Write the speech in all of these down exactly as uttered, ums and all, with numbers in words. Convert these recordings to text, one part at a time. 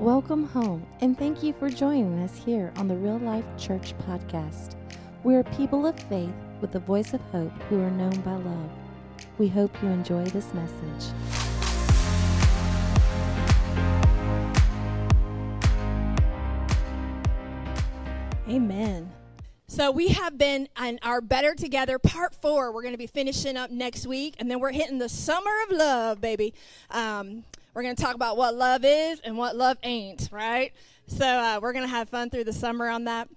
Welcome home, and thank you for joining us here on the Real Life Church podcast. We're a people of faith with the voice of hope who are known by love. We hope you enjoy this message. Amen. So we have been on our Better Together part four. We're going to be finishing up next week, and then we're hitting the summer of love, baby. Um, We're going to talk about what love is and what love ain't, right? So uh, we're going to have fun through the summer on that.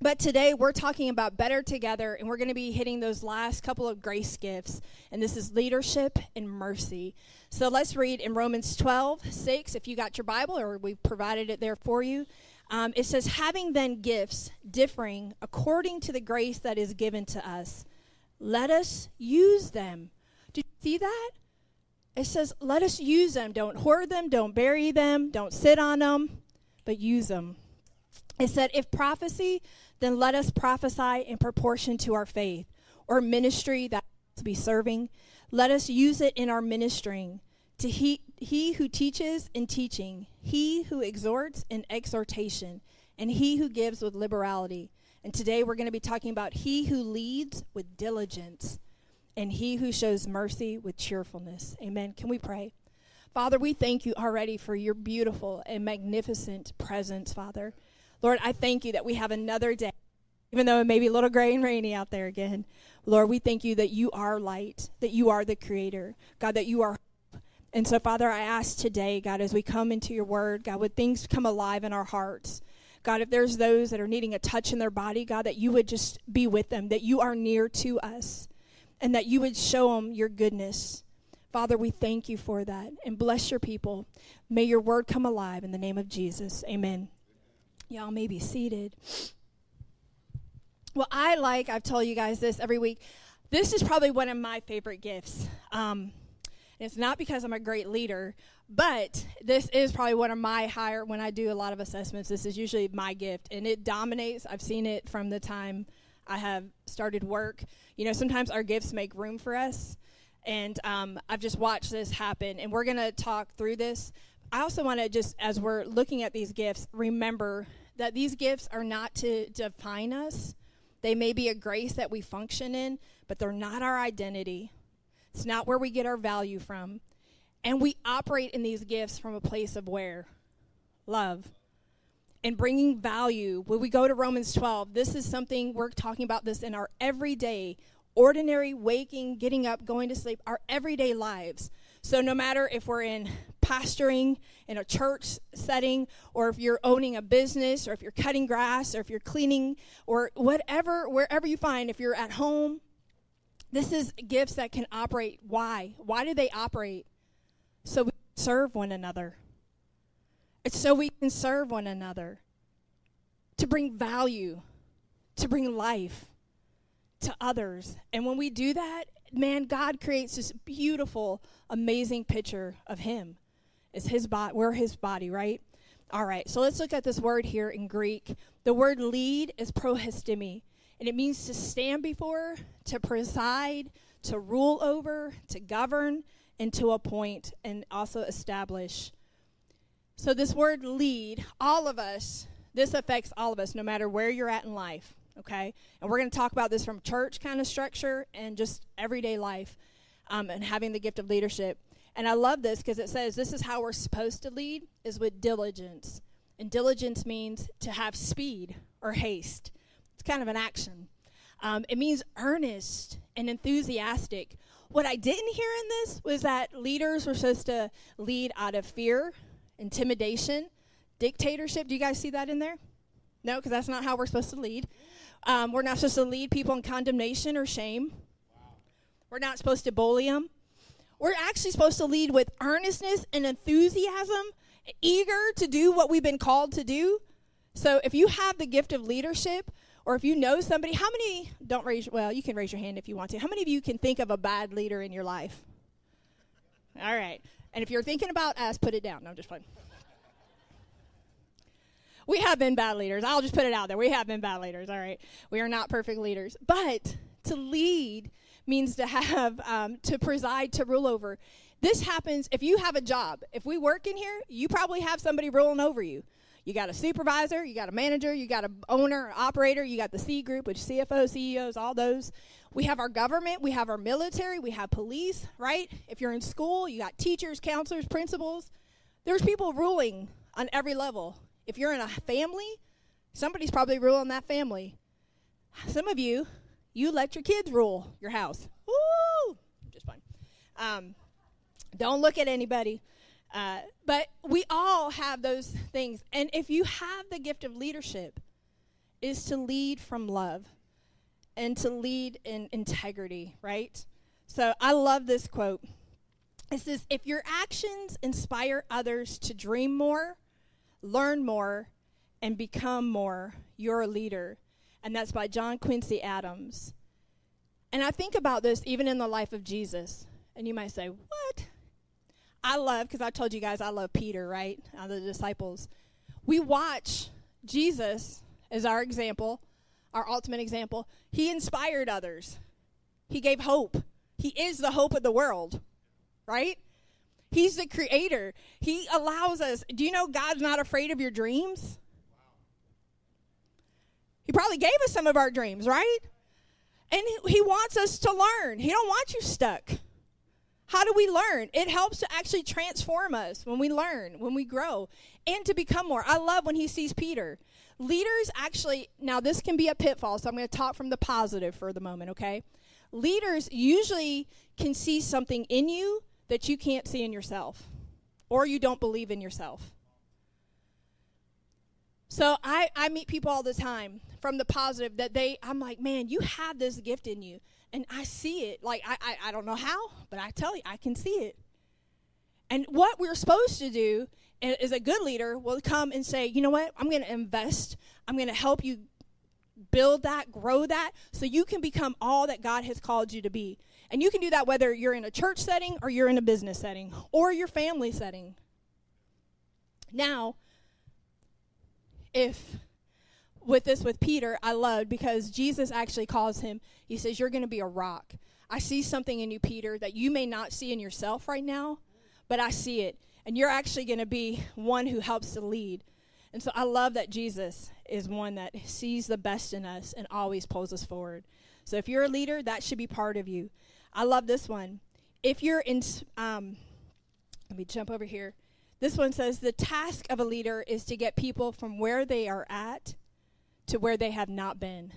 But today we're talking about better together, and we're going to be hitting those last couple of grace gifts. And this is leadership and mercy. So let's read in Romans twelve six, if you got your Bible, or we've provided it there for you. Um, it says, having then gifts differing according to the grace that is given to us, let us use them. Did you see that? It says, let us use them. Don't hoard them. Don't bury them. Don't sit on them, but use them. It said, if prophecy, then let us prophesy in proportion to our faith or ministry that to be serving. Let us use it in our ministering to he, he who teaches in teaching, he who exhorts in exhortation, and he who gives with liberality. And today we're going to be talking about he who leads with diligence, and he who shows mercy with cheerfulness. Amen. Can we pray? Father, we thank you already for your beautiful and magnificent presence, Father. Lord, I thank you that we have another day, even though it may be a little gray and rainy out there again. Lord, we thank you that you are light, that you are the creator, God, that you are hope. And so, Father, I ask today, God, as we come into your word, God, would things come alive in our hearts? God, if there's those that are needing a touch in their body, God, that you would just be with them, that you are near to us, and that you would show them your goodness. Father, we thank you for that, and bless your people. May your word come alive in the name of Jesus. Amen. Y'all may be seated. Well, I like, I've told you guys this every week, this is probably one of my favorite gifts. Um, and it's not because I'm a great leader, but this is probably one of my higher, when I do a lot of assessments, this is usually my gift, and it dominates. I've seen it from the time I have started work. You know, sometimes our gifts make room for us, and um, I've just watched this happen, and we're going to talk through this. I also want to just, as we're looking at these gifts, remember that these gifts are not to define us. They may be a grace that we function in, but they're not our identity. It's not where we get our value from, and we operate in these gifts from a place of where? Love. And bringing value. When we go to Romans twelve, this is something we're talking about this in our everyday, ordinary waking, getting up, going to sleep, our everyday lives. So no matter if we're in pastoring, in a church setting, or if you're owning a business, or if you're cutting grass, or if you're cleaning, or whatever, wherever you find, if you're at home, this is gifts that can operate. Why? Why do they operate? So we serve one another. It's so we can serve one another, to bring value, to bring life to others. And when we do that, man, God creates this beautiful, amazing picture of him. It's his body. We're his body, right? All right, so let's look at this word here in Greek. The word lead is prohistemi, and it means to stand before, to preside, to rule over, to govern, and to appoint, and also establish. So this word lead, all of us, this affects all of us, no matter where you're at in life, okay? And we're going to talk about this from church kind of structure and just everyday life, um, and having the gift of leadership. And I love this because it says this is how we're supposed to lead, is with diligence. And diligence means to have speed or haste. It's kind of an action. Um, it means earnest and enthusiastic. What I didn't hear in this was that leaders were supposed to lead out of fear, intimidation, dictatorship. Do you guys see that in there? No, because that's not how we're supposed to lead. Um, we're not supposed to lead people in condemnation or shame. Wow. We're not supposed to bully them. We're actually supposed to lead with earnestness and enthusiasm, eager to do what we've been called to do. So if you have the gift of leadership, or if you know somebody, how many, don't raise, well, you can raise your hand if you want to. How many of you can think of a bad leader in your life? All right. And if you're thinking about us, put it down. No, I'm just playing. We have been bad leaders. I'll just put it out there. We have been bad leaders, all right? We are not perfect leaders. But to lead means to have, um, to preside, to rule over. This happens if you have a job. If we work in here, you probably have somebody ruling over you. You got a supervisor, you got a manager, you got an owner, an operator, you got the C group, which C F O, C E Os, all those. We have our government, we have our military, we have police, right? If you're in school, you got teachers, counselors, principals. There's people ruling on every level. If you're in a family, somebody's probably ruling that family. Some of you, you let your kids rule your house. Woo! Just fine. Um, don't look at anybody. Uh, but we all have those things. And if you have the gift of leadership, is to lead from love and to lead in integrity, right? So I love this quote. It says, if your actions inspire others to dream more, learn more, and become more, you're a leader. And that's by John Quincy Adams. And I think about this even in the life of Jesus. And you might say, what? I love, because I told you guys I love Peter, right? Uh, the disciples. We watch Jesus as our example, our ultimate example. He inspired others. He gave hope. He is the hope of the world, right? He's the creator. He allows us. Do you know God's not afraid of your dreams? Wow. He probably gave us some of our dreams, right? And he, he wants us to learn. He don't want you stuck. How do we learn? It helps to actually transform us when we learn, when we grow, and to become more. I love when he sees Peter. Leaders actually, now this can be a pitfall, so I'm going to talk from the positive for the moment, okay? Leaders usually can see something in you that you can't see in yourself, or you don't believe in yourself. So I, I meet people all the time from the positive that they, I'm like, man, you have this gift in you. And I see it. Like, I, I I don't know how, but I tell you, I can see it. And what we're supposed to do as a good leader will come and say, you know what, I'm going to invest. I'm going to help you build that, grow that, so you can become all that God has called you to be. And you can do that whether you're in a church setting or you're in a business setting or your family setting. Now, if... with this with Peter, I loved because Jesus actually calls him. He says, you're going to be a rock. I see something in you, Peter, that you may not see in yourself right now, but I see it. And you're actually going to be one who helps to lead. And so I love that Jesus is one that sees the best in us and always pulls us forward. So if you're a leader, that should be part of you. I love this one. If you're in, um, let me jump over here. This one says, the task of a leader is to get people from where they are at to where they have not been.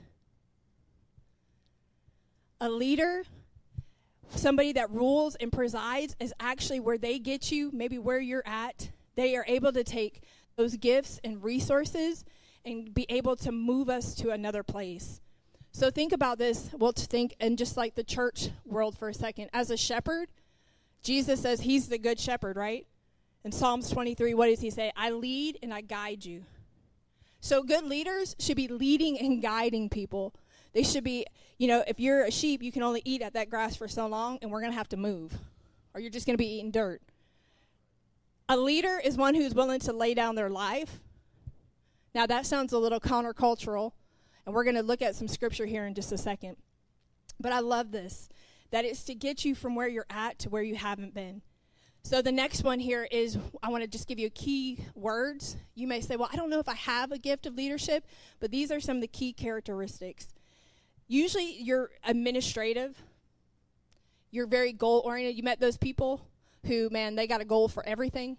A leader, somebody that rules and presides, is actually where they get you, maybe where you're at. They are able to take those gifts and resources and be able to move us to another place. So think about this. We'll think, and just like the church world for a second, as a shepherd, Jesus says he's the good shepherd, right? In Psalms twenty-three, what does he say? I lead and I guide you. So good leaders should be leading and guiding people. They should be, you know, if you're a sheep, you can only eat at that grass for so long, and we're going to have to move, or you're just going to be eating dirt. A leader is one who's willing to lay down their life. Now, that sounds a little countercultural, and we're going to look at some scripture here in just a second. But I love this, that it's to get you from where you're at to where you haven't been. So the next one here is, I want to just give you key words. You may say, well, I don't know if I have a gift of leadership, but these are some of the key characteristics. Usually you're administrative. You're very goal-oriented. You met those people who, man, they got a goal for everything.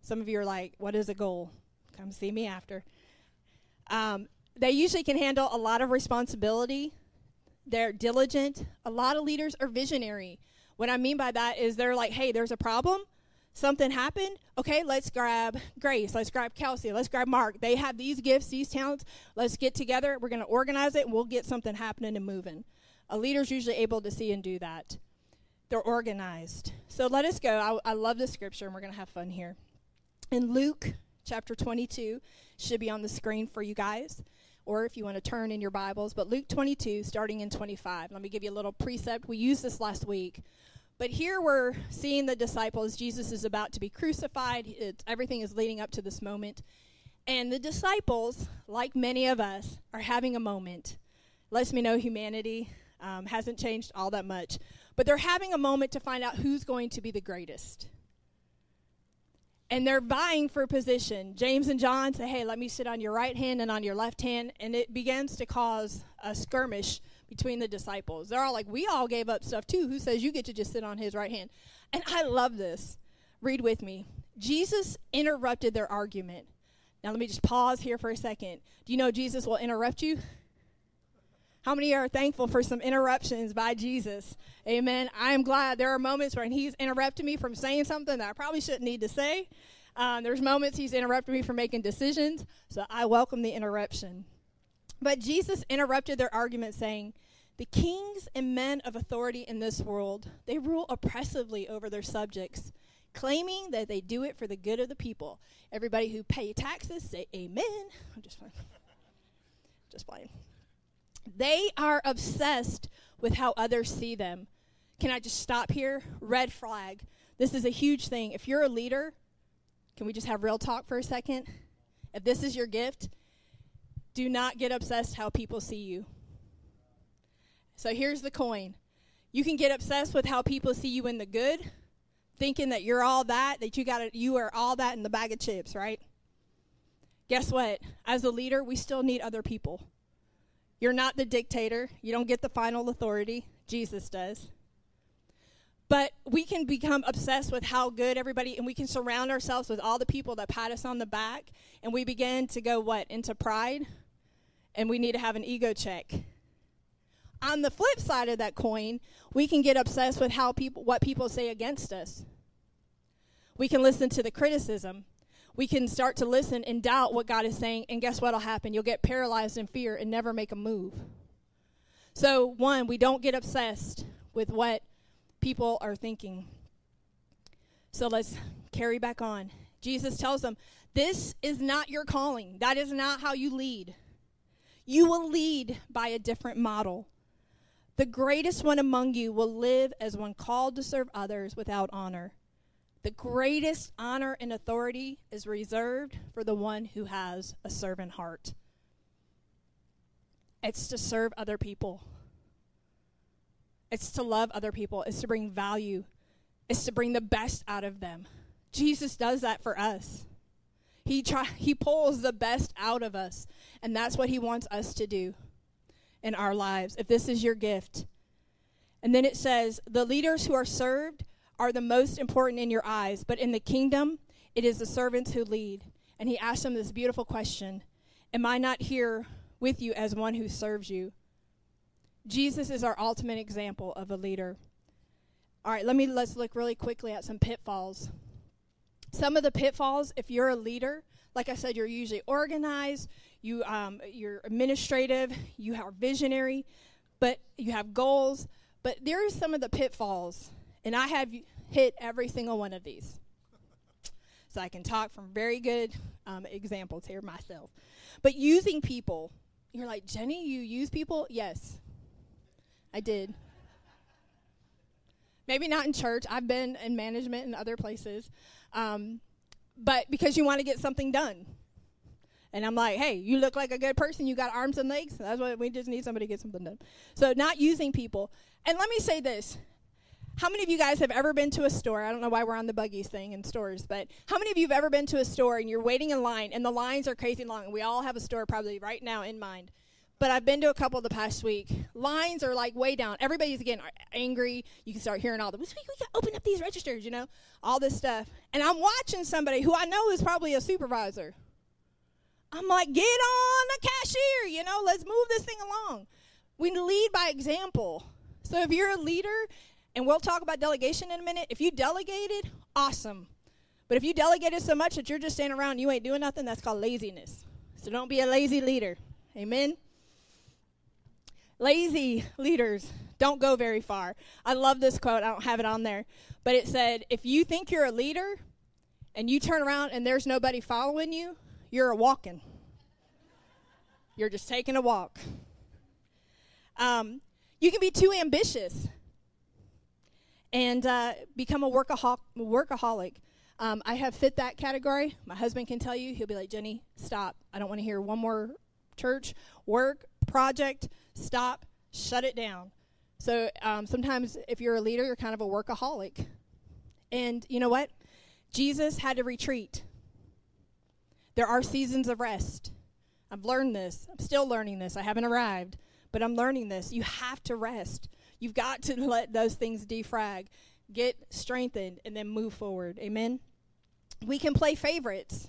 Some of you are like, what is a goal? Come see me after. Um, they usually can handle a lot of responsibility. They're diligent. A lot of leaders are visionary. What I mean by that is they're like, hey, there's a problem. Something happened. Okay, let's grab Grace. Let's grab Kelsey. Let's grab Mark. They have these gifts, these talents. Let's get together. We're going to organize it, and we'll get something happening and moving. A leader's usually able to see and do that. They're organized. So let us go. I, I love this scripture, and we're going to have fun here. In Luke chapter twenty-two, should be on the screen for you guys, or if you want to turn in your Bibles. But Luke twenty-two, starting in twenty-five. Let me give you a little precept. We used this last week. But here we're seeing the disciples. Jesus is about to be crucified. It's, everything is leading up to this moment. And the disciples, like many of us, are having a moment. Lets me know humanity. Um, hasn't changed all that much. But they're having a moment to find out who's going to be the greatest. And they're vying for position. James and John say, hey, let me sit on your right hand and on your left hand. And it begins to cause a skirmish between the disciples. They're all like, we all gave up stuff too. Who says you get to just sit on his right hand? And I love this. Read with me. Jesus interrupted their argument. Now let me just pause here for a second. Do you know Jesus will interrupt you? How many are thankful for some interruptions by Jesus? Amen. I am glad there are moments when he's interrupted me from saying something that I probably shouldn't need to say. Um, there's moments he's interrupted me from making decisions, so I welcome the interruption. But Jesus interrupted their argument saying, the kings and men of authority in this world, they rule oppressively over their subjects, claiming that they do it for the good of the people. Everybody who pay taxes, say amen. I'm just playing. Just playing. They are obsessed with how others see them. Can I just stop here? Red flag. This is a huge thing. If you're a leader, can we just have real talk for a second? If this is your gift, do not get obsessed how people see you. So here's the coin. You can get obsessed with how people see you in the good, thinking that you're all that, that you got you are all that in the bag of chips, right? Guess what? As a leader, we still need other people. You're not the dictator. You don't get the final authority. Jesus does. But we can become obsessed with how good everybody, and we can surround ourselves with all the people that pat us on the back, and we begin to go, what, into pride? And we need to have an ego check. On the flip side of that coin, we can get obsessed with how people, what people say against us. We can listen to the criticism. We can start to listen and doubt what God is saying, and guess what will happen? You'll get paralyzed in fear and never make a move. So, one, we don't get obsessed with what people are thinking. So let's carry back on. Jesus tells them, this is not your calling. That is not how you lead. You will lead by a different model. The greatest one among you will live as one called to serve others without honor. The greatest honor and authority is reserved for the one who has a servant heart. It's to serve other people. It's to love other people. It's to bring value. It's to bring the best out of them. Jesus does that for us. He try, he pulls the best out of us, and that's what he wants us to do in our lives, if this is your gift. And then it says, the leaders who are served are the most important in your eyes, but in the kingdom, it is the servants who lead. And he asked them this beautiful question, am I not here with you as one who serves you? Jesus is our ultimate example of a leader. All right, let me, let's look really quickly at some pitfalls. Some of the pitfalls, if you're a leader, like I said, you're usually organized, you, um, you're administrative, you are visionary, but you have goals, but there are some of the pitfalls. And I have hit every single one of these. So I can talk from very good um, examples here myself. But using people. You're like, Jenny, you use people? Yes, I did. Maybe not in church. I've been in management and other places. Um, but because you want to get something done. And I'm like, hey, you look like a good person. You got arms and legs. That's what we just need somebody to get something done. So not using people. And let me say this. How many of you guys have ever been to a store? I don't know why we're on the buggies thing in stores, but how many of you have ever been to a store and you're waiting in line and the lines are crazy long? And we all have a store probably right now in mind, but I've been to a couple the past week. Lines are like way down. Everybody's getting angry. You can start hearing all the, we got to open up these registers, you know, all this stuff. And I'm watching somebody who I know is probably a supervisor. I'm like, get on the cashier, you know, let's move this thing along. We lead by example. So if you're a leader, and we'll talk about delegation in a minute. If you delegated, awesome. But if you delegated so much that you're just standing around and you ain't doing nothing, that's called laziness. So don't be a lazy leader. Amen? Lazy leaders don't go very far. I love this quote. I don't have it on there. But it said, if you think you're a leader and you turn around and there's nobody following you, you're a walking. You're just taking a walk. Um, you can be too ambitious and uh, become a workahol- workaholic. Um, I have fit that category. My husband can tell you. He'll be like, Jenny, stop. I don't want to hear one more church, work, project. Stop. Shut it down. So um, sometimes if you're a leader, you're kind of a workaholic. And you know what? Jesus had to retreat. There are seasons of rest. I've learned this. I'm still learning this. I haven't arrived, but I'm learning this. You have to rest. You've got to let those things defrag, get strengthened, and then move forward. Amen? We can play favorites,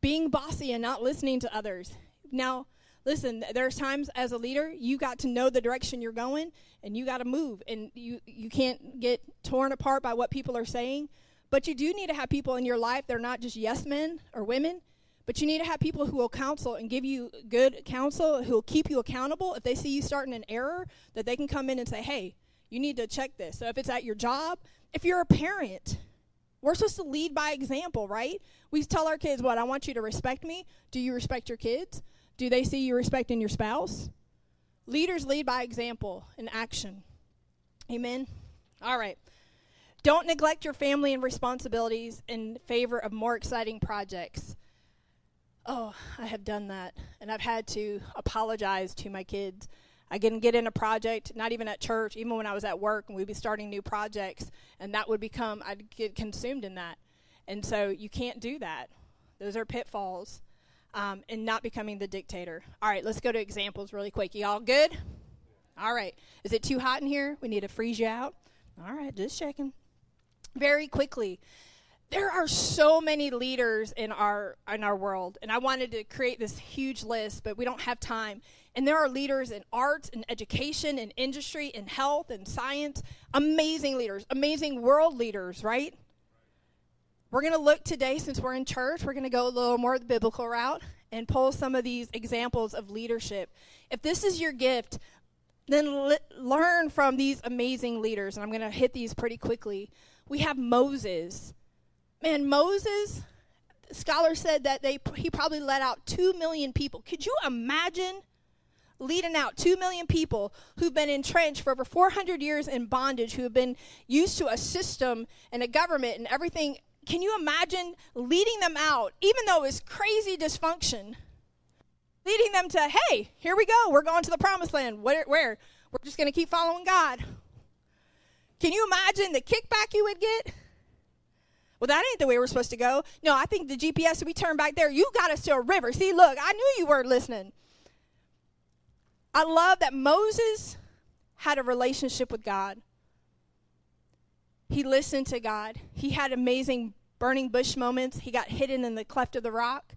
being bossy and not listening to others. Now, listen, there's times as a leader, you got to know the direction you're going, and you got to move, and you, you can't get torn apart by what people are saying. But you do need to have people in your life that are not just yes men or women, but you need to have people who will counsel and give you good counsel, who will keep you accountable. If they see you starting an error, that they can come in and say, hey, you need to check this. So if it's at your job, if you're a parent, we're supposed to lead by example, right? We tell our kids, what, I want you to respect me. Do you respect your kids? Do they see you respecting your spouse? Leaders lead by example and action. Amen? All right. Don't neglect your family and responsibilities in favor of more exciting projects. Oh, I have done that, and I've had to apologize to my kids. I didn't get in a project, not even at church, even when I was at work, and we'd be starting new projects, and that would become, I'd get consumed in that. And so you can't do that. Those are pitfalls, um, and not becoming the dictator. All right, let's go to examples really quick. You all good? All right. Is it too hot in here? We need to freeze you out? All right, just checking. Very quickly. There are so many leaders in our in our world, and I wanted to create this huge list, but we don't have time. And there are leaders in arts, in education, in industry, in health, in science. Amazing leaders, amazing world leaders, right? We're going to look today, since we're in church, we're going to go a little more the biblical route and pull some of these examples of leadership. If this is your gift, then le- learn from these amazing leaders, and I'm going to hit these pretty quickly. We have Moses. Man, Moses, scholars said that they he probably led out two million people. Could you imagine leading out two million people who've been entrenched for over four hundred years in bondage, who have been used to a system and a government and everything? Can you imagine leading them out, even though it's crazy dysfunction, leading them to, hey, here we go. We're going to the promised land. Where? where? We're just going to keep following God. Can you imagine the kickback you would get? Well, that ain't the way we're supposed to go. No, I think the G P S, we turned back there. You got us to a river. See, look, I knew you weren't listening. I love that Moses had a relationship with God. He listened to God. He had amazing burning bush moments. He got hidden in the cleft of the rock.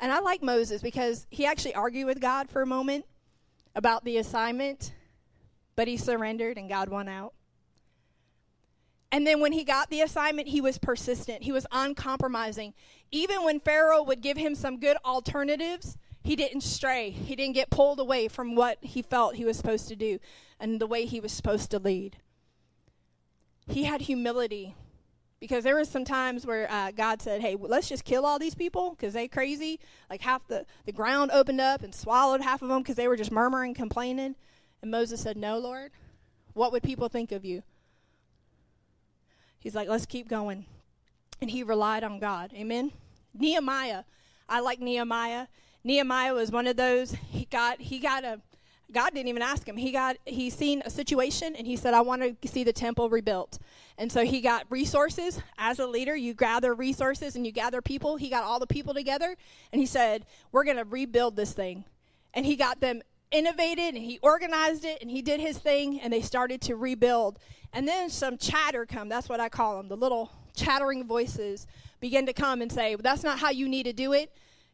And I like Moses because he actually argued with God for a moment about the assignment, but he surrendered and God won out. And then when he got the assignment, he was persistent. He was uncompromising. Even when Pharaoh would give him some good alternatives, he didn't stray. He didn't get pulled away from what he felt he was supposed to do and the way he was supposed to lead. He had humility, because there was some times where uh, God said, hey, let's just kill all these people because they crazy. Like half the, the ground opened up and swallowed half of them because they were just murmuring, complaining. And Moses said, no, Lord, what would people think of you? He's like, let's keep going. And he relied on God. Amen? Nehemiah. I like Nehemiah. Nehemiah was one of those. He got, he got a, God didn't even ask him. He got, he seen a situation, and he said, I want to see the temple rebuilt. And so he got resources. As a leader, you gather resources and you gather people. He got all the people together, and he said, we're going to rebuild this thing. And he got them innovated, and he organized it, and he did his thing, and they started to rebuild. And then some chatter come. That's what I call them. The little chattering voices begin to come and say, well, that's not how you need to do it.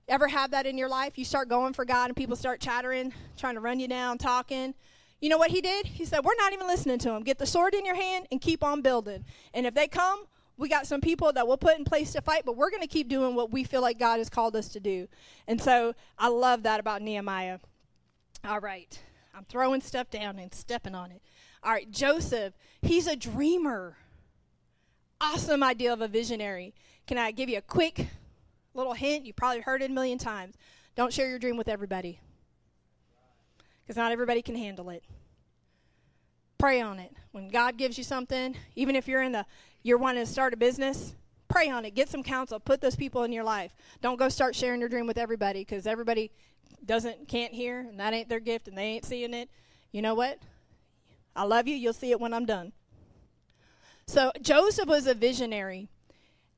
Ever have that in your life? You start going for God, and people start chattering, trying to run you down, talking. You know what he did? He said, we're not even listening to them. Get the sword in your hand and keep on building. And if they come, we got some people that we'll put in place to fight, but we're going to keep doing what we feel like God has called us to do. And so I love that about Nehemiah. All right, I'm throwing stuff down and stepping on it. All right, Joseph, he's a dreamer. Awesome idea of a visionary. Can I give you a quick little hint? You've probably heard it a million times. Don't share your dream with everybody, because not everybody can handle it. Pray on it. When God gives you something, even if you're in the, you're wanting to start a business, pray on it. Get some counsel. Put those people in your life. Don't go start sharing your dream with everybody, because everybody doesn't, can't hear, and that ain't their gift, and they ain't seeing it. You know what? I love you. You'll see it when I'm done. So Joseph was a visionary,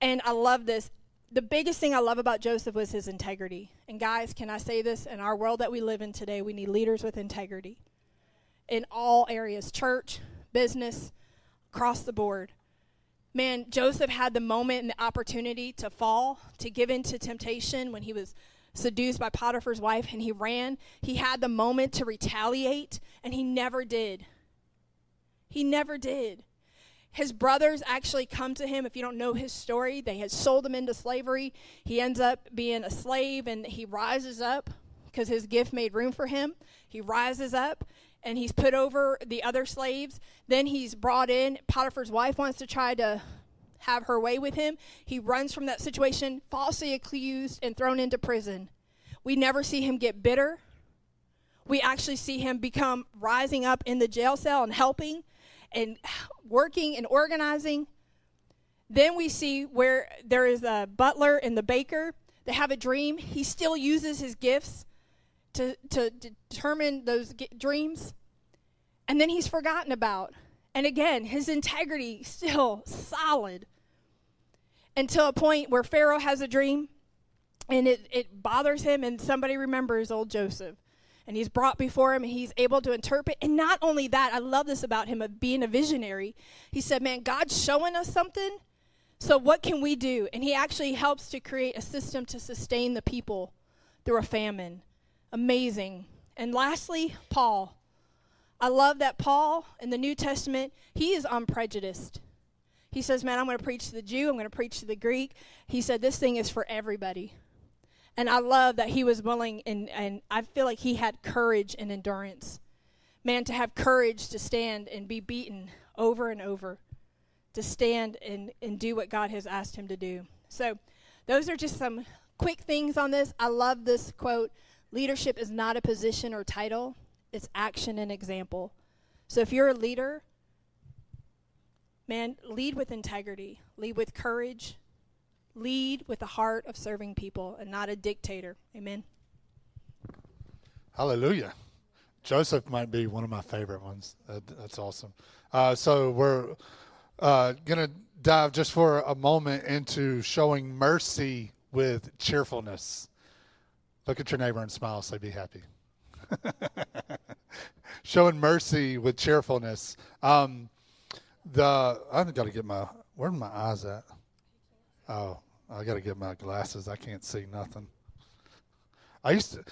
and I love this. The biggest thing I love about Joseph was his integrity. And guys, can I say this? In our world that we live in today, we need leaders with integrity in all areas, church, business, across the board. Man, Joseph had the moment and the opportunity to fall, to give in to temptation when he was seduced by Potiphar's wife, and he ran. He had the moment to retaliate, and he never did. He never did. His brothers actually come to him. If you don't know his story, they had sold him into slavery. He ends up being a slave, and he rises up because his gift made room for him. He rises up, and he's put over the other slaves. Then he's brought in. Potiphar's wife wants to try to have her way with him. He runs from that situation, falsely accused, and thrown into prison. We never see him get bitter. We actually see him become rising up in the jail cell and helping and working and organizing. Then we see where there is a butler and the baker. They have a dream. He still uses his gifts to, to determine those g- dreams. And then he's forgotten about. And again, his integrity still solid until a point where Pharaoh has a dream and it, it bothers him, and somebody remembers old Joseph. And he's brought before him, and he's able to interpret. And not only that, I love this about him of being a visionary. He said, man, God's showing us something, so what can we do? And he actually helps to create a system to sustain the people through a famine. Amazing. And lastly, Paul. I love that Paul in the New Testament, he is unprejudiced. He says, man, I'm going to preach to the Jew. I'm going to preach to the Greek. He said, this thing is for everybody. And I love that he was willing, and, and I feel like he had courage and endurance. Man, to have courage to stand and be beaten over and over, to stand and, and do what God has asked him to do. So those are just some quick things on this. I love this quote, leadership is not a position or title, it's action and example. So if you're a leader, man, lead with integrity, lead with courage, lead with the heart of serving people and not a dictator. Amen. Hallelujah. Joseph might be one of my favorite ones. Uh, that's awesome. Uh, so we're uh, going to dive just for a moment into showing mercy with cheerfulness. Look at your neighbor and smile, say, be happy. Showing mercy with cheerfulness. Um, the I've got to get my, where are my eyes at? Oh, I got to get my glasses. I can't see nothing. I used to,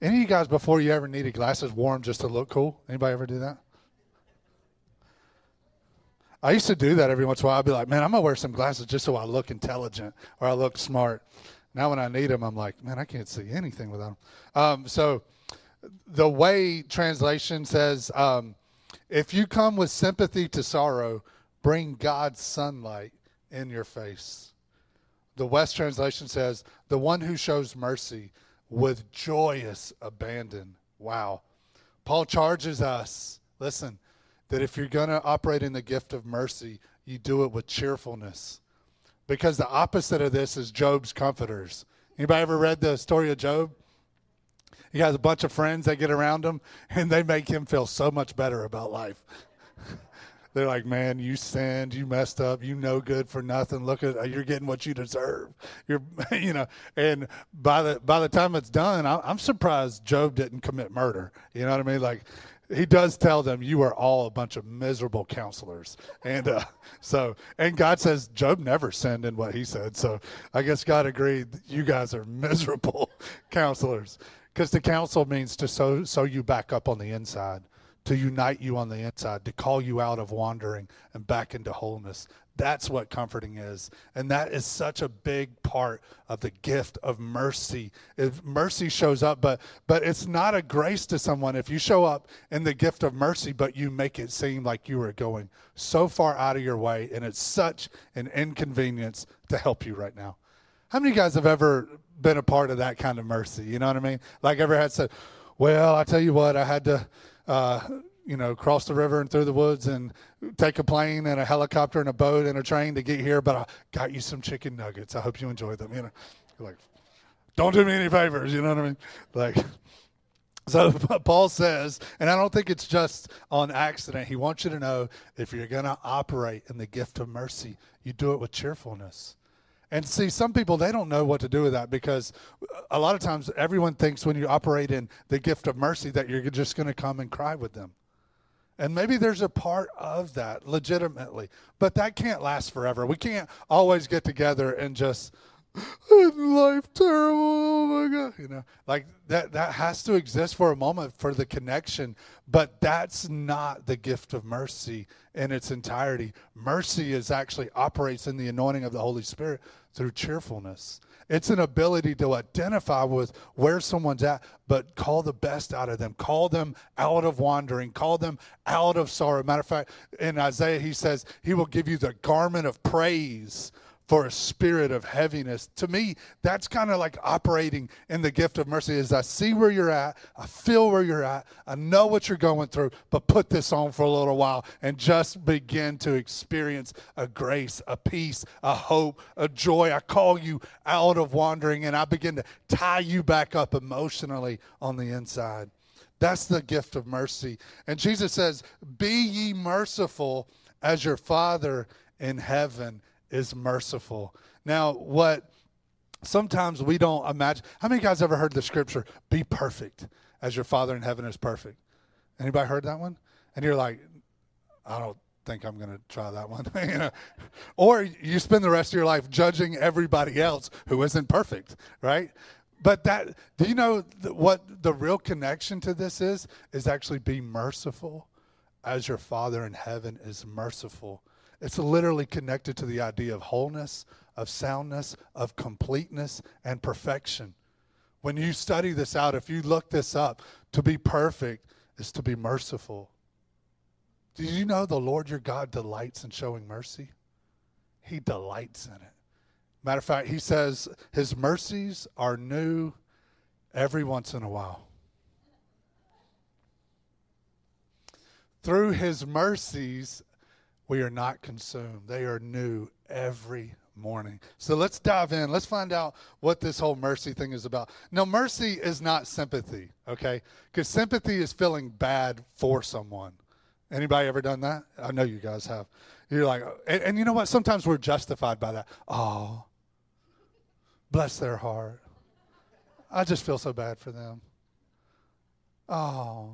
any of you guys before you ever needed glasses wore them just to look cool? Anybody ever do that? I used to do that every once in a while. I'd be like, man, I'm going to wear some glasses just so I look intelligent or I look smart. Now when I need them, I'm like, man, I can't see anything without them. Um, so the Way translation says, um, if you come with sympathy to sorrow, bring God's sunlight in your face. The West translation says, the one who shows mercy with joyous abandon. Wow. Paul charges us, listen, that if you're going to operate in the gift of mercy, you do it with cheerfulness. Because the opposite of this is Job's comforters. Anybody ever read the story of Job? He has a bunch of friends that get around him, and they make him feel so much better about life. They're like, man, you sinned, you messed up, you no good for nothing. Look at, you're getting what you deserve. You're, you know, and by the by the time it's done, I'm surprised Job didn't commit murder. You know what I mean? Like, he does tell them, you are all a bunch of miserable counselors. And uh, so, and God says Job never sinned in what he said. So I guess God agreed, you guys are miserable counselors, because to counsel means to sew, sew you back up on the inside, to unite you on the inside, to call you out of wandering and back into wholeness. That's what comforting is. And that is such a big part of the gift of mercy. If mercy shows up, but but it's not a grace to someone. If you show up in the gift of mercy, but you make it seem like you are going so far out of your way, and it's such an inconvenience to help you right now. How many of you guys have ever been a part of that kind of mercy? You know what I mean? Like, ever had said, well, I tell you what, I had to, Uh, you know, cross the river and through the woods and take a plane and a helicopter and a boat and a train to get here, but I got you some chicken nuggets. I hope you enjoy them. You know, you're like, don't do me any favors. You know what I mean? Like, So Paul says, and I don't think it's just on accident, he wants you to know if you're going to operate in the gift of mercy, you do it with cheerfulness. And see, some people, they don't know what to do with that, because a lot of times everyone thinks when you operate in the gift of mercy that you're just going to come and cry with them. And maybe there's a part of that legitimately, but that can't last forever. We can't always get together and just, isn't life terrible? Oh my God. You know, like that, that has to exist for a moment for the connection, but that's not the gift of mercy in its entirety. Mercy is actually operates in the anointing of the Holy Spirit through cheerfulness. It's an ability to identify with where someone's at, but call the best out of them. Call them out of wandering. Call them out of sorrow. Matter of fact, in Isaiah, he says, he will give you the garment of praise for a spirit of heaviness. To me, that's kind of like operating in the gift of mercy. Is I see where you're at, I feel where you're at, I know what you're going through, but put this on for a little while and just begin to experience a grace, a peace, a hope, a joy. I call you out of wandering, and I begin to tie you back up emotionally on the inside. That's the gift of mercy. And Jesus says, be ye merciful as your Father in heaven is merciful. Now, what sometimes we don't imagine, how many guys ever heard the scripture, be perfect as your Father in heaven is perfect? Anybody heard that one? And you're like, I don't think I'm going to try that one. You know? Or you spend the rest of your life judging everybody else who isn't perfect, right? But that, do you know what the real connection to this is? Is actually be merciful as your Father in heaven is merciful. It's literally connected to the idea of wholeness, of soundness, of completeness, and perfection. When you study this out, if you look this up, to be perfect is to be merciful. Do you know the Lord your God delights in showing mercy? He delights in it. Matter of fact, he says his mercies are new every once in a while. Through his mercies, we are not consumed. They are new every morning. So let's dive in. Let's find out what this whole mercy thing is about. Now, mercy is not sympathy, okay? Because sympathy is feeling bad for someone. Anybody ever done that? I know you guys have. You're like, and, and you know what? Sometimes we're justified by that. Oh, bless their heart. I just feel so bad for them. Oh.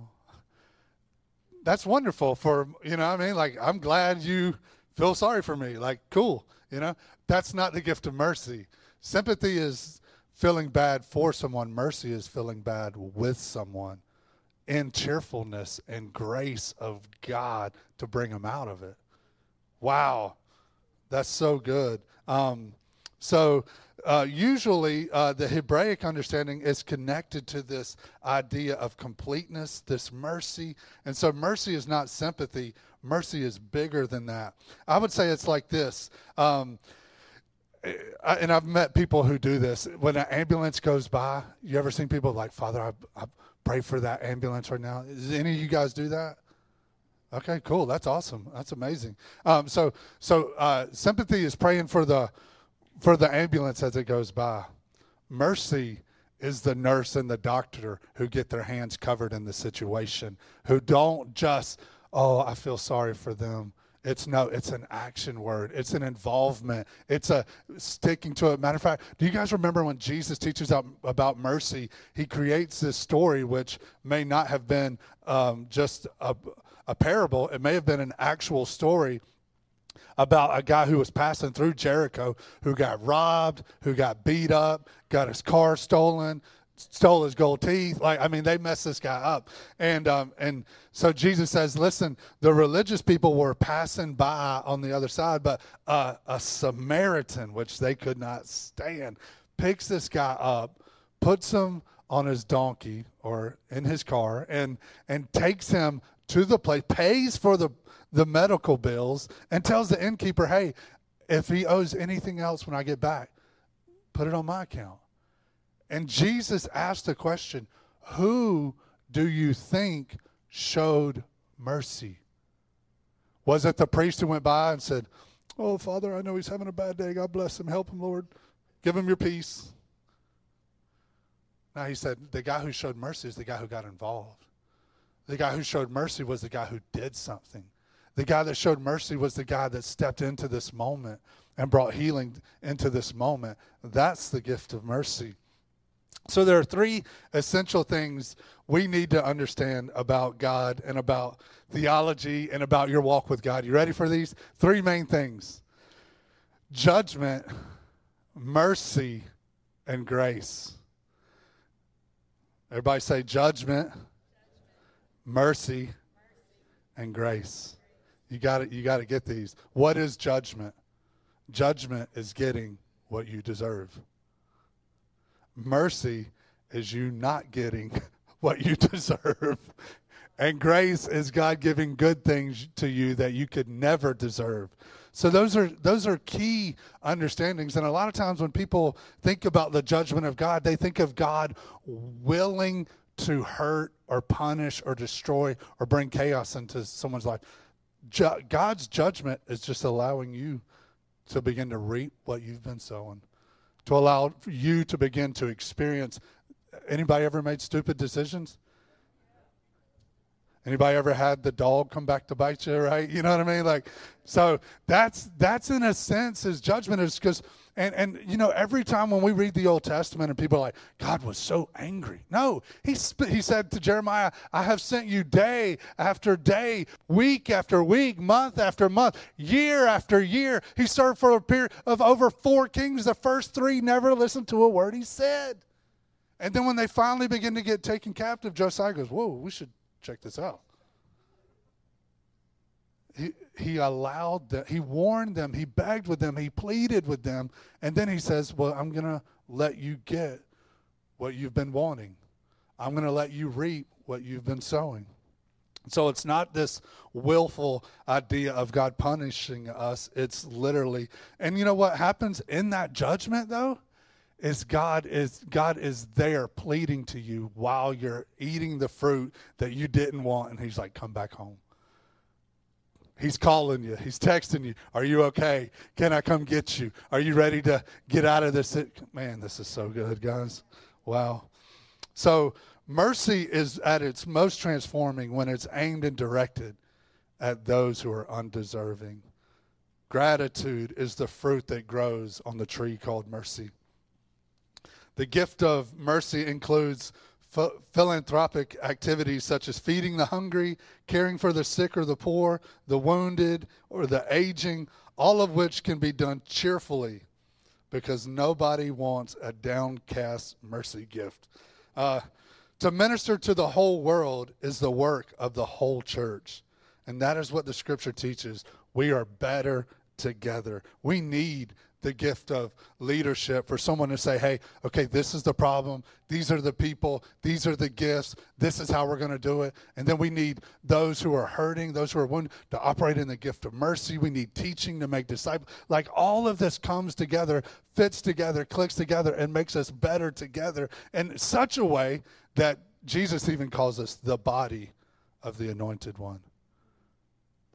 That's wonderful for, you know what I mean? Like, I'm glad you feel sorry for me. Like, cool, you know? That's not the gift of mercy. Sympathy is feeling bad for someone. Mercy is feeling bad with someone in cheerfulness and grace of God to bring them out of it. Wow, that's so good. Um, so uh, usually uh, the Hebraic understanding is connected to this idea of completeness, this mercy. And so mercy is not sympathy. Mercy is bigger than that. I would say it's like this. Um, I, and I've met people who do this. When an ambulance goes by, you ever seen people like, Father, I, I pray for that ambulance right now. Does any of you guys do that? Okay, cool. That's awesome. That's amazing. Um, so so uh, sympathy is praying for the for the ambulance as it goes by. Mercy is the nurse and the doctor who get their hands covered in the situation, who don't just, oh, I feel sorry for them. It's no, it's an action word. It's an involvement. It's a sticking to it. Matter of fact, do you guys remember when Jesus teaches out about mercy, he creates this story, which may not have been um, just a, a parable. It may have been an actual story about a guy who was passing through Jericho, who got robbed, who got beat up, got his car stolen, stole his gold teeth. Like, I mean, they messed this guy up. And um, and so Jesus says, listen, the religious people were passing by on the other side, but uh, a Samaritan, which they could not stand, picks this guy up, puts him on his donkey or in his car, and and takes him to the place, pays for the the medical bills, and tells the innkeeper, hey, if he owes anything else when I get back, put it on my account. And Jesus asked the question, who do you think showed mercy? Was it the priest who went by and said, oh, Father, I know he's having a bad day. God bless him. Help him, Lord. Give him your peace. Now, he said, the guy who showed mercy is the guy who got involved. The guy who showed mercy was the guy who did something. The guy that showed mercy was the guy that stepped into this moment and brought healing into this moment. That's the gift of mercy. So there are three essential things we need to understand about God and about theology and about your walk with God. You ready for these? Three main things: judgment, mercy, and grace. Everybody say judgment, judgment. Mercy, mercy, and grace. You got it. You got to get these. What is judgment? Judgment is getting what you deserve. Mercy is you not getting what you deserve. And grace is God giving good things to you that you could never deserve. So those are those are key understandings. And a lot of times when people think about the judgment of God, they think of God willing to hurt or punish or destroy or bring chaos into someone's life. Ju- God's judgment is just allowing you to begin to reap what you've been sowing, to allow you to begin to experience. Anybody ever made stupid decisions? Anybody ever had the dog come back to bite you, right? You know what I mean? Like, so that's, that's in a sense his judgment is because, and, and you know, every time when we read the Old Testament and people are like, God was so angry. No, he, sp- he said to Jeremiah, I have sent you day after day, week after week, month after month, year after year. He served for a period of over four kings. The first three never listened to a word he said. And then when they finally begin to get taken captive, Josiah goes, whoa, we should check this out. He he allowed that. He warned them. He begged with them. He pleaded with them. And then he says, well, I'm going to let you get what you've been wanting. I'm going to let you reap what you've been sowing. So it's not this willful idea of God punishing us. It's literally. And you know what happens in that judgment, though? Is God is God is there pleading to you while you're eating the fruit that you didn't want, and he's like, come back home. He's calling you. He's texting you. Are you okay? Can I come get you? Are you ready to get out of this? Man, this is so good, guys. Wow. So mercy is at its most transforming when it's aimed and directed at those who are undeserving. Gratitude is the fruit that grows on the tree called mercy. The gift of mercy includes ph- philanthropic activities such as feeding the hungry, caring for the sick or the poor, the wounded, or the aging, all of which can be done cheerfully because nobody wants a downcast mercy gift. Uh, to minister to the whole world is the work of the whole church, and that is what the Scripture teaches. We are better together. We need the gift of leadership for someone to say, hey, okay, this is the problem. These are the people. These are the gifts. This is how we're going to do it. And then we need those who are hurting, those who are wounded, to operate in the gift of mercy. We need teaching to make disciples. Like all of this comes together, fits together, clicks together, and makes us better together in such a way that Jesus even calls us the body of the anointed one.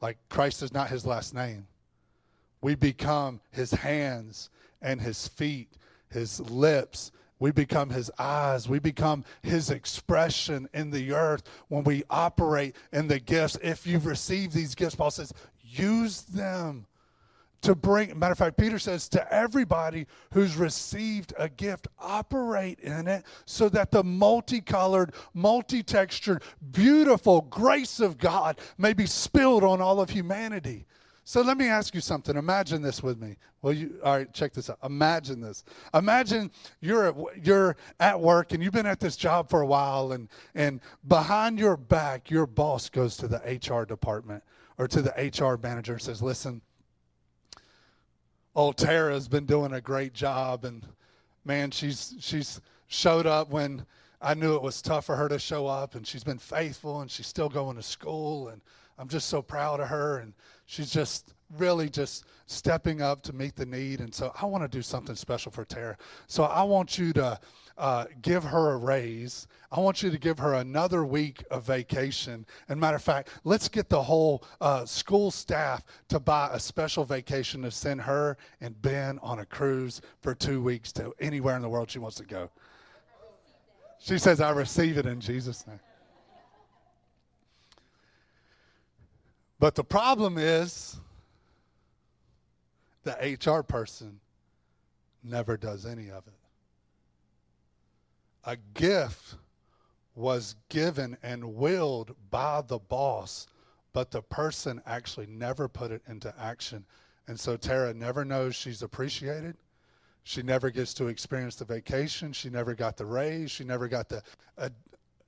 Like Christ is not his last name. We become his hands and his feet, his lips. We become his eyes. We become his expression in the earth when we operate in the gifts. If you've received these gifts, Paul says, use them to bring. Matter of fact, Peter says to everybody who's received a gift, operate in it so that the multicolored, multi-textured, beautiful grace of God may be spilled on all of humanity. So let me ask you something. Imagine this with me. Well, you all right? Check this out. Imagine this. Imagine you're at, you're at work and you've been at this job for a while, and and behind your back, your boss goes to the H R department or to the H R manager and says, "Listen, old Tara's been doing a great job, and man, she's she's showed up when I knew it was tough for her to show up, and she's been faithful, and she's still going to school, and I'm just so proud of her, and she's just really just stepping up to meet the need. And so I want to do something special for Tara. So I want you to uh, give her a raise. I want you to give her another week of vacation. And matter of fact, let's get the whole uh, school staff to buy a special vacation to send her and Ben on a cruise for two weeks to anywhere in the world she wants to go. She says, I receive it in Jesus' name. But the problem is the H R person never does any of it. A gift was given and willed by the boss, but the person actually never put it into action. And so Tara never knows she's appreciated. She never gets to experience the vacation. She never got the raise. She never got the uh,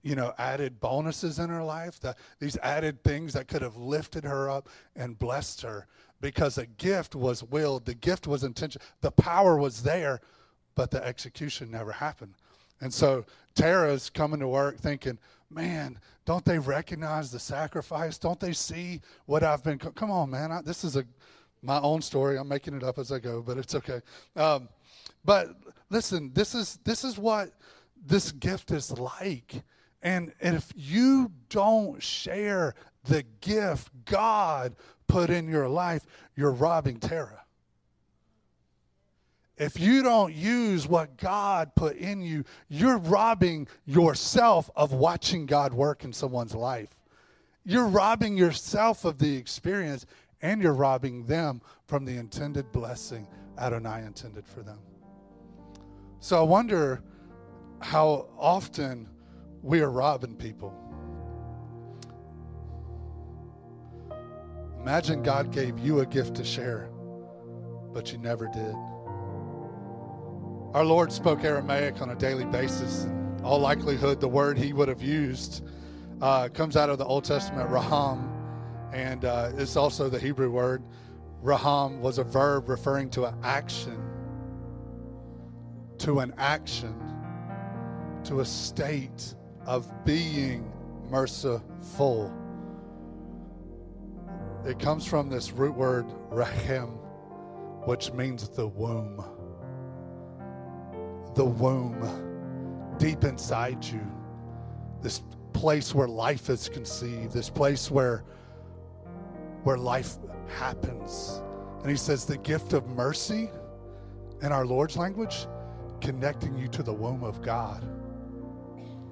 you know, added bonuses in her life, the, these added things that could have lifted her up and blessed her, because a gift was willed, the gift was intentional, the power was there, but the execution never happened. And so Tara's coming to work thinking, man, don't they recognize the sacrifice? Don't they see what I've been, co- come on, man, I, this is a my own story. I'm making it up as I go, but it's okay. Um, but listen, this is this is what this gift is like. And if you don't share the gift God put in your life, you're robbing Tara. If you don't use what God put in you, you're robbing yourself of watching God work in someone's life. You're robbing yourself of the experience, and you're robbing them from the intended blessing Adonai intended for them. So I wonder how often we are robbing people. Imagine God gave you a gift to share, but you never did. Our Lord spoke Aramaic on a daily basis. In all likelihood, the word he would have used uh, comes out of the Old Testament, raham, and uh, it's also the Hebrew word. Raham was a verb referring to an action, to an action, to a state of being merciful. It comes from this root word, rahem, which means the womb. The womb, deep inside you, this place where life is conceived, this place where where life happens. And he says the gift of mercy, in our Lord's language, connecting you to the womb of God.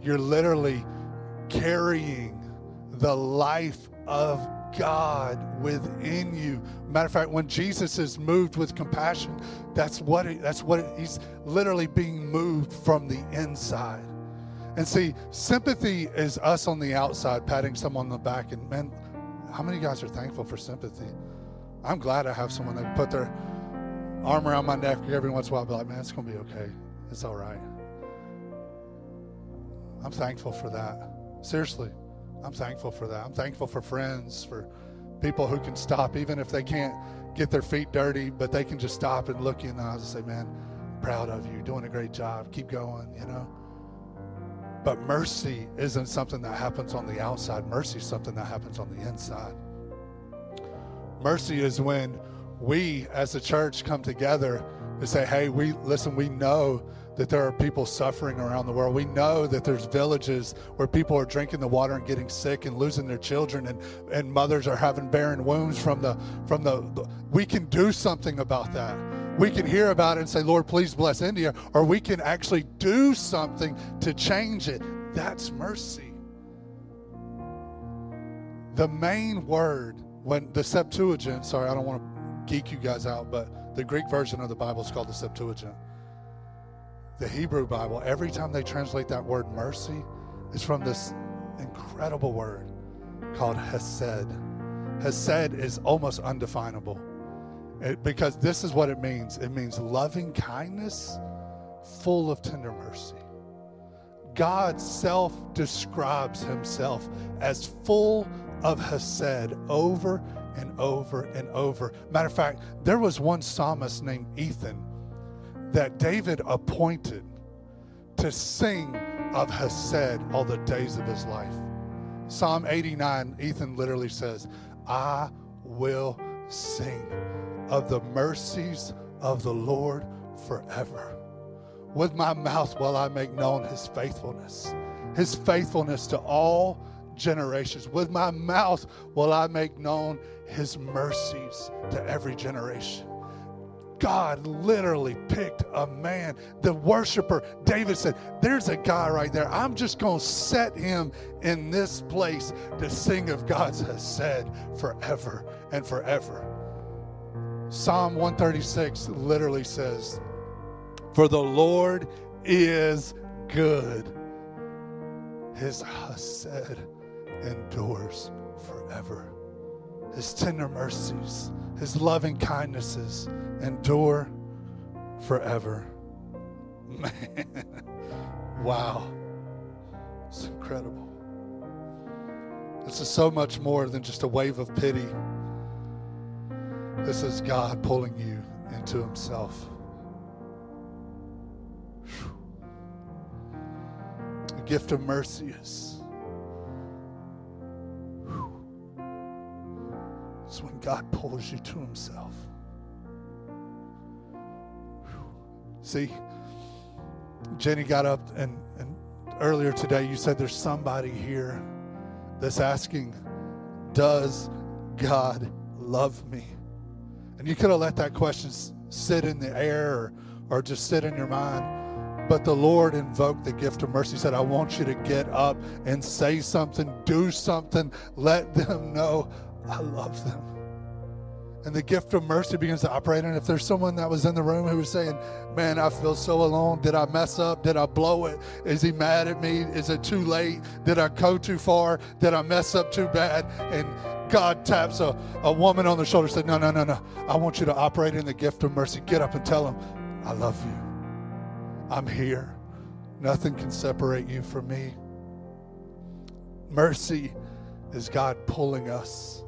You're literally carrying the life of God within you. Matter of fact, when Jesus is moved with compassion, that's what it, that's what it, he's literally being moved from the inside. And see, sympathy is us on the outside patting someone on the back. And man, how many guys are thankful for sympathy? I'm glad I have someone that put their arm around my neck every once in a while. I'll be like, man, it's gonna be okay. It's all right. I'm thankful for that. Seriously. I'm thankful for that. I'm thankful for friends, for people who can stop, even if they can't get their feet dirty, but they can just stop and look you in the eyes and say, man, I'm proud of you, doing a great job, keep going, you know. But mercy isn't something that happens on the outside. Mercy is something that happens on the inside. Mercy is when we as a church come together and say, hey, we listen, we know that there are people suffering around the world. We know that there's villages where people are drinking the water and getting sick and losing their children, and, and mothers are having barren wombs from the, from the, the, we can do something about that. We can hear about it and say, Lord, please bless India, or we can actually do something to change it. That's mercy. The main word, when the Septuagint, sorry, I don't want to geek you guys out, but the Greek version of the Bible is called the Septuagint. The Hebrew Bible, every time they translate that word mercy, it's from this incredible word called hesed. Hesed is almost undefinable, it, because this is what it means. It means loving kindness, full of tender mercy. God self describes himself as full of hesed over and over and over. Matter of fact, there was one psalmist named Ethan that David appointed to sing of hesed all the days of his life. Psalm eighty-nine, Ethan literally says, I will sing of the mercies of the Lord forever. With my mouth will I make known his faithfulness, his faithfulness to all generations. With my mouth will I make known his mercies to every generation. God literally picked a man. The worshiper, David said, there's a guy right there. I'm just going to set him in this place to sing of God's said forever and forever. Psalm one thirty-six literally says, for the Lord is good. His chesed endures forever. His tender mercies, his loving kindnesses endure forever. Man, wow. It's incredible. This is so much more than just a wave of pity. This is God pulling you into himself. The gift of mercy is it's when God pulls you to himself. See, Jenny got up and, and earlier today you said there's somebody here that's asking, does God love me? And you could have let that question sit in the air or, or just sit in your mind. But the Lord invoked the gift of mercy. He said, I want you to get up and say something, do something, let them know I love them. And the gift of mercy begins to operate. And if there's someone that was in the room who was saying, man, I feel so alone. Did I mess up? Did I blow it? Is he mad at me? Is it too late? Did I go too far? Did I mess up too bad? And God taps a, a woman on the shoulder and said, no, no, no, no. I want you to operate in the gift of mercy. Get up and tell him, I love you. I'm here. Nothing can separate you from me. Mercy is God pulling us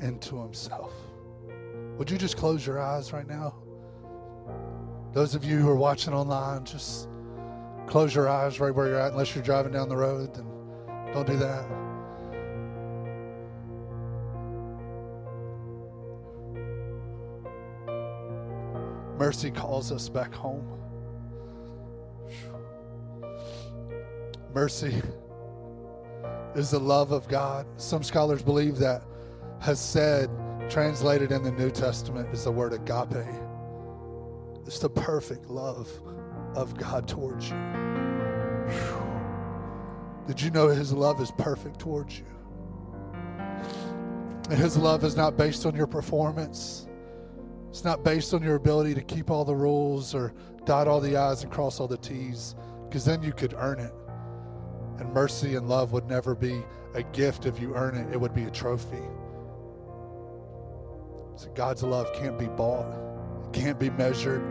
into himself. Would you just close your eyes right now? Those of you who are watching online, just close your eyes right where you're at, unless you're driving down the road, then don't do that. Mercy calls us back home. Mercy is the love of God. Some scholars believe that chesed, translated in the New Testament, is the word agape. It's the perfect love of God towards you. Whew. Did you know his love is perfect towards you? And his love is not based on your performance. It's not based on your ability to keep all the rules or dot all the I's and cross all the T's, because then you could earn it. And mercy and love would never be a gift if you earn it. It would be a trophy. So God's love can't be bought. It can't be measured.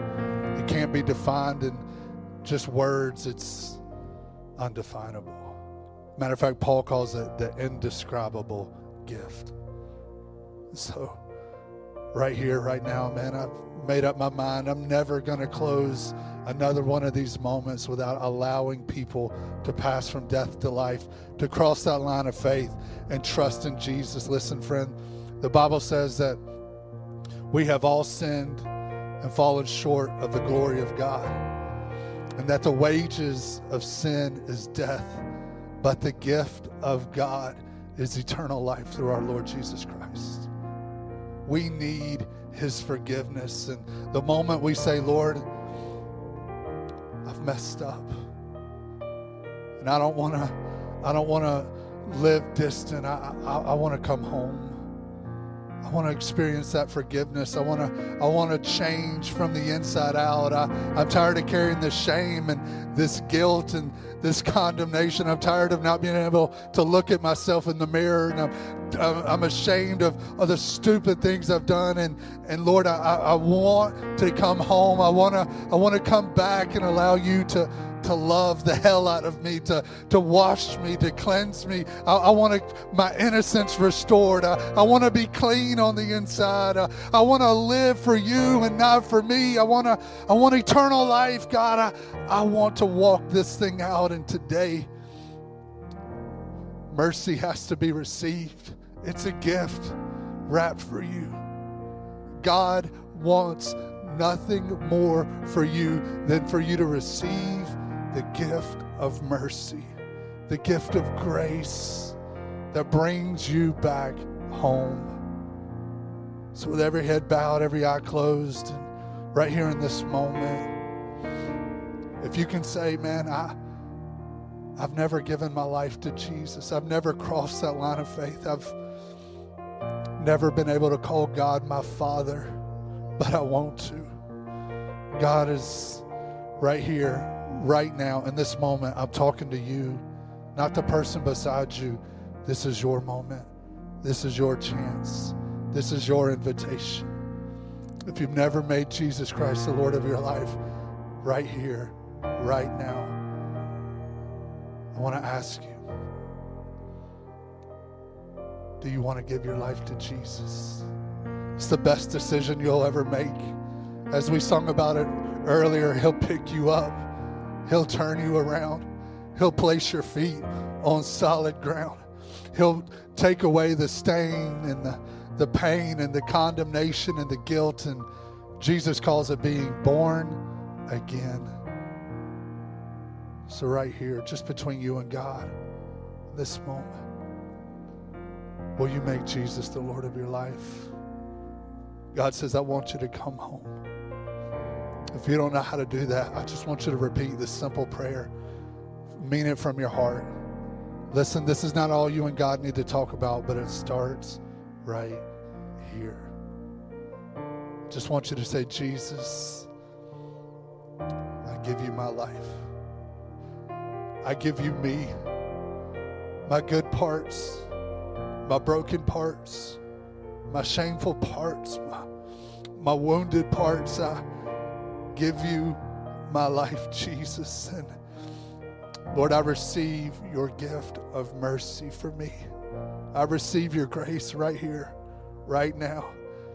It can't be defined in just words. It's undefinable. Matter of fact, Paul calls it the indescribable gift. So right here, right now, man, I've made up my mind. I'm never going to close another one of these moments without allowing people to pass from death to life, to cross that line of faith and trust in Jesus. Listen, friend, the Bible says that we have all sinned and fallen short of the glory of God, and that the wages of sin is death, but the gift of God is eternal life through our Lord Jesus Christ. We need his forgiveness. And the moment we say, Lord, I've messed up, and I don't want to I don't want to live distant. I I, I want to come home. I want to experience that forgiveness. I want to I want to change from the inside out. I, I'm tired of carrying this shame and this guilt and this condemnation. I'm tired of not being able to look at myself in the mirror, and I'm I'm, I'm ashamed of, of the stupid things I've done. And and Lord, I, I, I want to come home. I want to I want to come back and allow you to to love the hell out of me, to, to wash me, to cleanse me. I, I want my innocence restored. I, I want to be clean on the inside. I, I want to live for you and not for me. I want to, I want eternal life, God. I, I want to walk this thing out. And today, mercy has to be received. It's a gift wrapped for you. God wants nothing more for you than for you to receive the gift of mercy, the gift of grace that brings you back home. So with every head bowed, every eye closed, and right here in this moment, if you can say, man, I, I've never given my life to Jesus. I've never crossed that line of faith. I've never been able to call God my Father, but I want to. God is right here, right now, in this moment. I'm talking to you, not the person beside you. This is your moment. This is your chance. This is your invitation. If you've never made Jesus Christ the Lord of your life, right here, right now, I want to ask you, do you want to give your life to Jesus? It's the best decision you'll ever make. As we sung about it earlier, He'll pick you up. He'll turn you around. He'll place your feet on solid ground. He'll take away the stain and the, the pain and the condemnation and the guilt. And Jesus calls it being born again. So right here, just between you and God, this moment, will you make Jesus the Lord of your life? God says, I want you to come home. If you don't know how to do that, I just want you to repeat this simple prayer. Mean it from your heart. Listen, this is not all you and God need to talk about, but it starts right here. Just want you to say, Jesus, I give you my life. I give you me, my good parts, my broken parts, my shameful parts, my, my wounded parts. I give you my life, Jesus. And Lord, I receive your gift of mercy for me. I receive your grace right here, right now.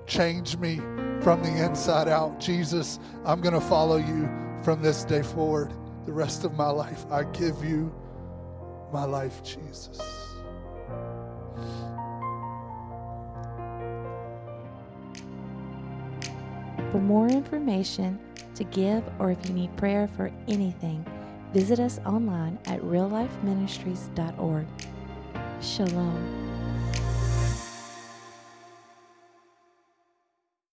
Change me from the inside out. Jesus, I'm going to follow you from this day forward. The rest of my life, I give you my life, Jesus. For more information, to give, or if you need prayer for anything, visit us online at real life ministries dot org. Shalom.